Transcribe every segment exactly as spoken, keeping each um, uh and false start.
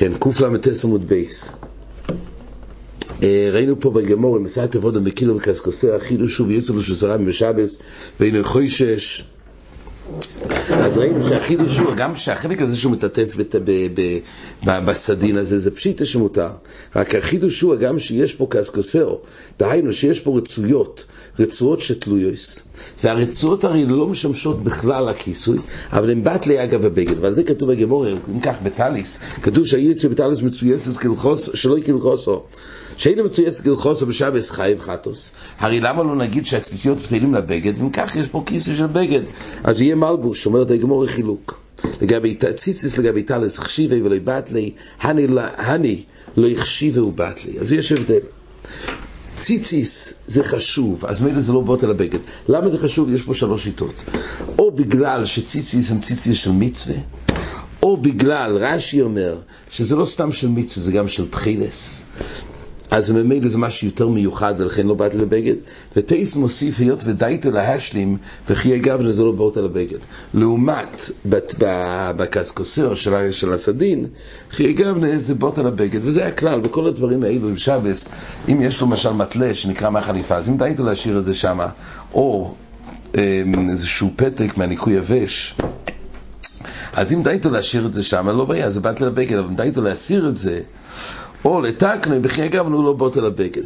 כן, קוף למטס עמוד בייס. ראינו פה בגמור, מסע תבוד המקילו וקסקוסיה, חידושו ויוצלו שוסרם ושבס, והנה חוישש. אז ראינו שהחידושו, גם שהחלק הזה שהוא מתעטף בסדין הזה, זה פשיטה שמותר. רק החידושו, גם שיש פה קסקוסיה, דהיינו שיש פה רצויות, רצועות שתלויוס. והרצועות הרי לא משמשות בכלל הכיסוי, אבל הן בת ליגה ובגד. ועל זה כתוב בגמור, אם כך בטליס, כתוב שהיית שבטליס מצויסס כלחוס, שלא יקלחוסו. שאין מצויסס כלחוסו בשבס חייב חטוס. הרי למה לא נגיד שהציסיות פתילים לבגד, ואם כך יש פה כיסוי של בגד. אז יהיה מלבוש, אומר את הגמור החילוק. לגבי ציציס, לגבי טליס, חשיבי ולא בת לי, הני, הני, לא יחשיבי ובת לי. אז יש הבדל. ציציס זה חשוב, אז מילא זה לא באות על הבגד. למה זה חשוב? יש פה שלוש שיטות. או בגלל שציציס הם ציציס של מצווה, או בגלל, רש"י אומר, שזה לא סתם של מצווה, זה גם של תחילס. אז ממילא זה משהו יותר מיוחד, לכן לא באת לבגד. וטייס מוסיף, היות ודאיתו להשלים, וכי אגב, זה לא באות על הבגד. לעומת, בקסקוסר של הסדין, וכי אגב, זה באות על הבגד. וזה הכלל, בכל הדברים האלו עם שבס, אם יש לו משל מטלה, שנקרא מהחליפה, אז אם דאיתו להשאיר את זה שמה, או איזשהו פתק מהניקוי יבש, אז אם דאיתו להשאיר את זה שמה, לא בעיה, זה באת לבגד, אבל אם דאיתו להסיר את זה, או לתקנו, בכי אגב, הוא לא בוטל הבגד.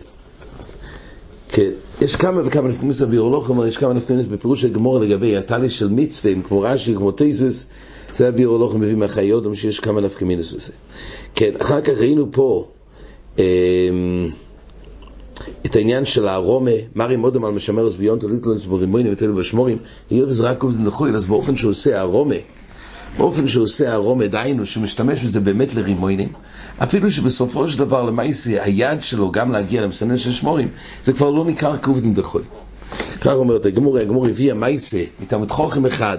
כן, יש כמה וכמה נפקמיס הבירולוך, אבל יש כמה נפקמיס בפירוש הגמור לגבי הטליס של מצווה, כמו רש"י, כמו תזס, זה הבירולוך מביא מהחיות, אבל שיש כמה נפקמיס וזה. כן, אחר כך ראינו פה את העניין של הרומה, מרים מודם על משמר הסביון, תוליד לו לצבור רימוינים ותלו בשמורים, היות וזרק ובדנחוי, אז באופן שעושה הרומה, באופן שעושה הרומה, דיינו, שמשתמש בזה באמת לרימוינים, אפילו שבסופו של דבר למעשה היד שלו גם להגיע למסנן של שמורים, זה כבר לא ניכר כעובדים דחוי. כך אומרת, הגמור, הגמור הביא המעשה, מתעמת חוכם אחד,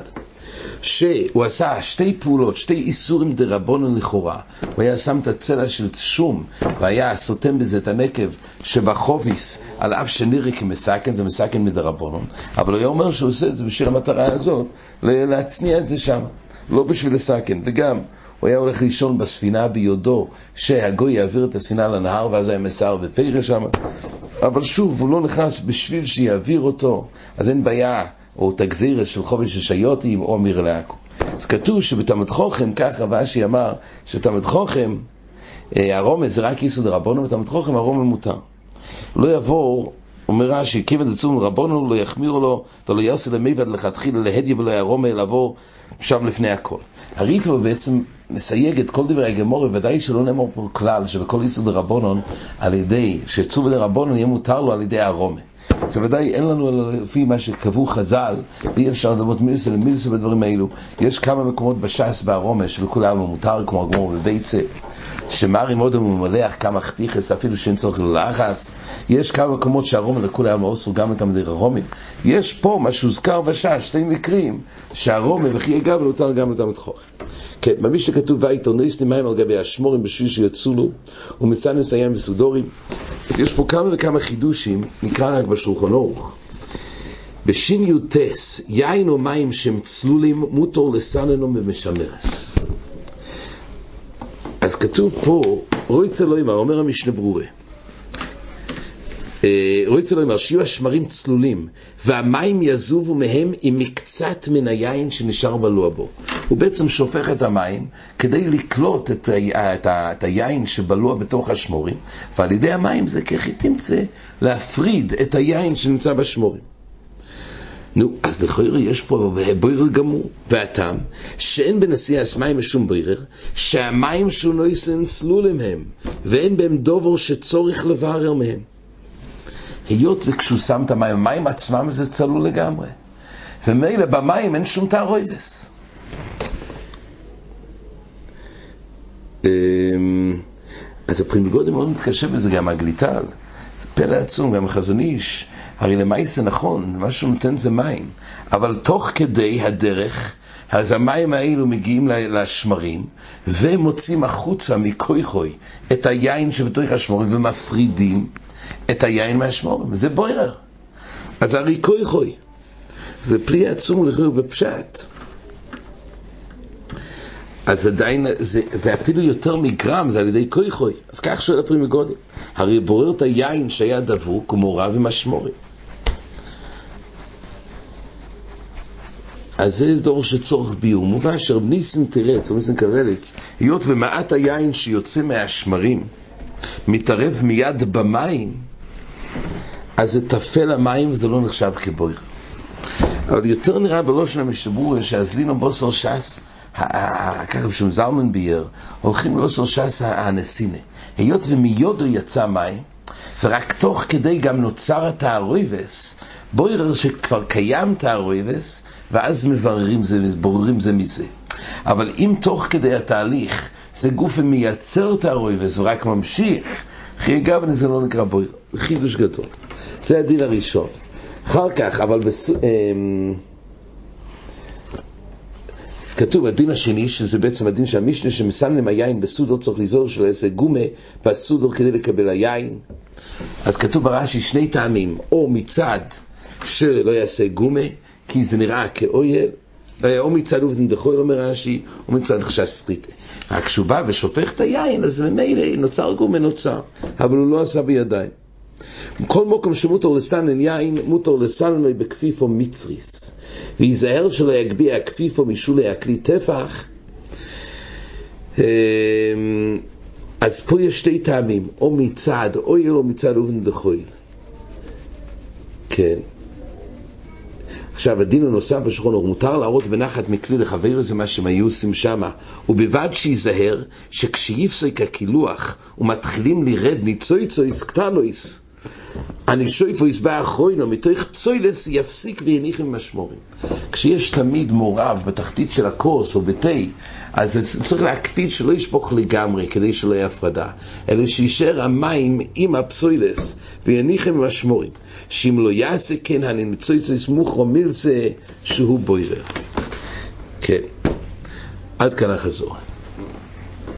שהוא עשה שתי פעולות, שתי איסורים דרבונן לכאורה, הוא היה שם את הצלע של שום, והיה סותם בזה את הנקב שבחוביס, על אף שנראה כמסקן, זה מסקן מדרבונן, אבל הוא היה אומר שהוא עושה את זה בשביל המטרה הזאת, להצניע את זה שם. לא בשביל לסכן, וגם הוא היה הולך לישון בספינה ביודו שהגוי יעביר את הספינה לנהר ואז היה מסער ופרע שם, אבל שוב הוא לא נכנס בשביל שיעביר אותו, אז אין בעיה או תגזירה של חובש השיוטים או מרלעקו. אז כתוב שבתמת חוכם, ככה ואשי אמר שבתמת חוכם הרומז זה רק יסוד רבונו, בתמת חוכם הרומז מותר, לא יבוא, אומר רש"י, כיוון לצום רבונו לא יחמירו לו, לא יעשה למיבד לכתחילה להדיה ולא ירומז לעבור שם לפני הכל. הריטב"א בעצם מסייג את כל דברי הגמרא, ודאי שלא נאמר פה כלל שבכל יסוד דרבנן על ידי שצום דרבנן יהיה מותר לו על ידי הרומה. זה ודאי אין לנו אלא לפי מה שקבעו חז"ל, ואי אפשר לדמות מילסה למילסה בדברים האלו. יש כמה מקומות בש"ס והרומה שלכולם מותר, כמו הגמור בביצה, שמרים עוד וממלח כמה חתיכס, אפילו שאין צורך ללחס. יש כמה מקומות שהרומה לכולם אוסר גם את המדיר הרומים. יש פה מה שהוזכר בש"ס, שתי מקרים, שהרומה וכי אגב נותר גם את המתחוך. כן, ממי שכתוב והאיתרנויס נמיים על גבי השמורים בשביל שיצאו לו, ומסענו סיים וסודורים. אז יש פה כמה וכמה חידושים, נקרא רק בשולחן אורוך. בשין יוטס, יין או מים שהם צלולים, מותר לסננו במשמרס. אז כתוב פה, רואי צלוימר, אומר המשנה ברורה. רואי צלוימר, שיהיו השמרים צלולים, והמים יזובו מהם עם מקצת מן היין שנשאר בלוע בו. הוא בעצם שופך את המים כדי לקלוט את, ה... את, ה... את היין שבלוע בתוך השמורים, ועל ידי המים זה ככה תמצא להפריד את היין שנמצא בשמורים. נו, אז לכאורה יש פה בוירר גמור, והטעם, שאין בנשיא הסמיים משום בוירר, שהמים שונויסן סלולים הם, ואין בהם דובר שצורך לברר מהם. היות וכשהוא שם את המים, המים עצמם זה צלול לגמרי. ומילא במים אין שום תערוידס. אז הפרימגודי מאוד מתקשה בזה, גם הגליטל זה פלא עצום, גם החזון איש, הרי למי זה נכון, מה שהוא נותן זה מים, אבל תוך כדי הדרך אז המים האלו מגיעים לשמרים ומוצאים החוצה מכוי חוי את היין שבתוך השמורים ומפרידים את היין מהשמורים, זה בוירר. אז הרי כוי חוי זה פלא עצום לחוי בפשט. אז עדיין זה, זה אפילו יותר מגרם, זה על ידי קוי חוי. אז כך שואל הפרי מגודם, הרי בורר את היין שהיה דבוק ומורה ומשמורי. אז זה דור שצורך ביום, מובן שרבניסים תרץ, רבניסים קרלת, היות ומעט היין שיוצא מהשמרים, מתערב מיד במים, אז זה תפל המים וזה לא נחשב כבויר. אבל יותר נראה בלושן המשבור, שהזלינו בוסר שס, ככה בשם זלמן בייר, הולכים לבוסר שס הנסיני. היות ומיודו יצא מים, ורק תוך כדי גם נוצר התערויבס, בויר שכבר קיים תערויבס, ואז מבררים זה, בוררים זה מזה. אבל אם תוך כדי התהליך, זה גוף מייצר תערויבס, הוא רק ממשיך, חי גבן זה לא נקרא בויר, חידוש גדול. זה הדין הראשון. אחר כך, אבל בס... כתוב, הדין השני, שזה בעצם הדין שהמשנה שמסמנים היין בסודו, צריך לזור שלו איזה גומה בסודו כדי לקבל היין. אז כתוב ברש"י שני טעמים, או מצד שלא יעשה גומה, כי זה נראה כאויל, או מצד אובדן דחויל, אומר רש"י, או מצד חשש סריטה. רק שהוא בא ושופך את היין, אז ממילא נוצר גומה נוצר, אבל הוא לא עשה בידיים. כל מוקם שמותר לסנן יין, מותר לסנן לו בכפיפו מצריס, ויזהר שלא יגביע הכפיפו משולי הכלי טפח. אז פה יש שתי טעמים, או מצד אויל או מצד אובן דחויל. כן, עכשיו הדין הנוסף בשולחן ערוך, מותר להראות בנחת מכלי לחברו, זה מה שהם היו עושים שם, ובלבד שיזהר שכשיפסק הקילוח ומתחילים לרד ניצויצויס קטנויס הנישויפו יסבע אחרינו מתוך פסוילס, יפסיק ויניח עם משמורים. כשיש תמיד מורב בתחתית של הכוס או בתי, אז צריך להקפיד שלא ישפוך לגמרי כדי שלא יהיה הפרדה, אלא שישאר המים עם הפסוילס ויניח עם משמורים, שאם לא יעשה כן הנמצויצויס מוכרו מילסה שהוא בוירר. כן, עד כאן החזור.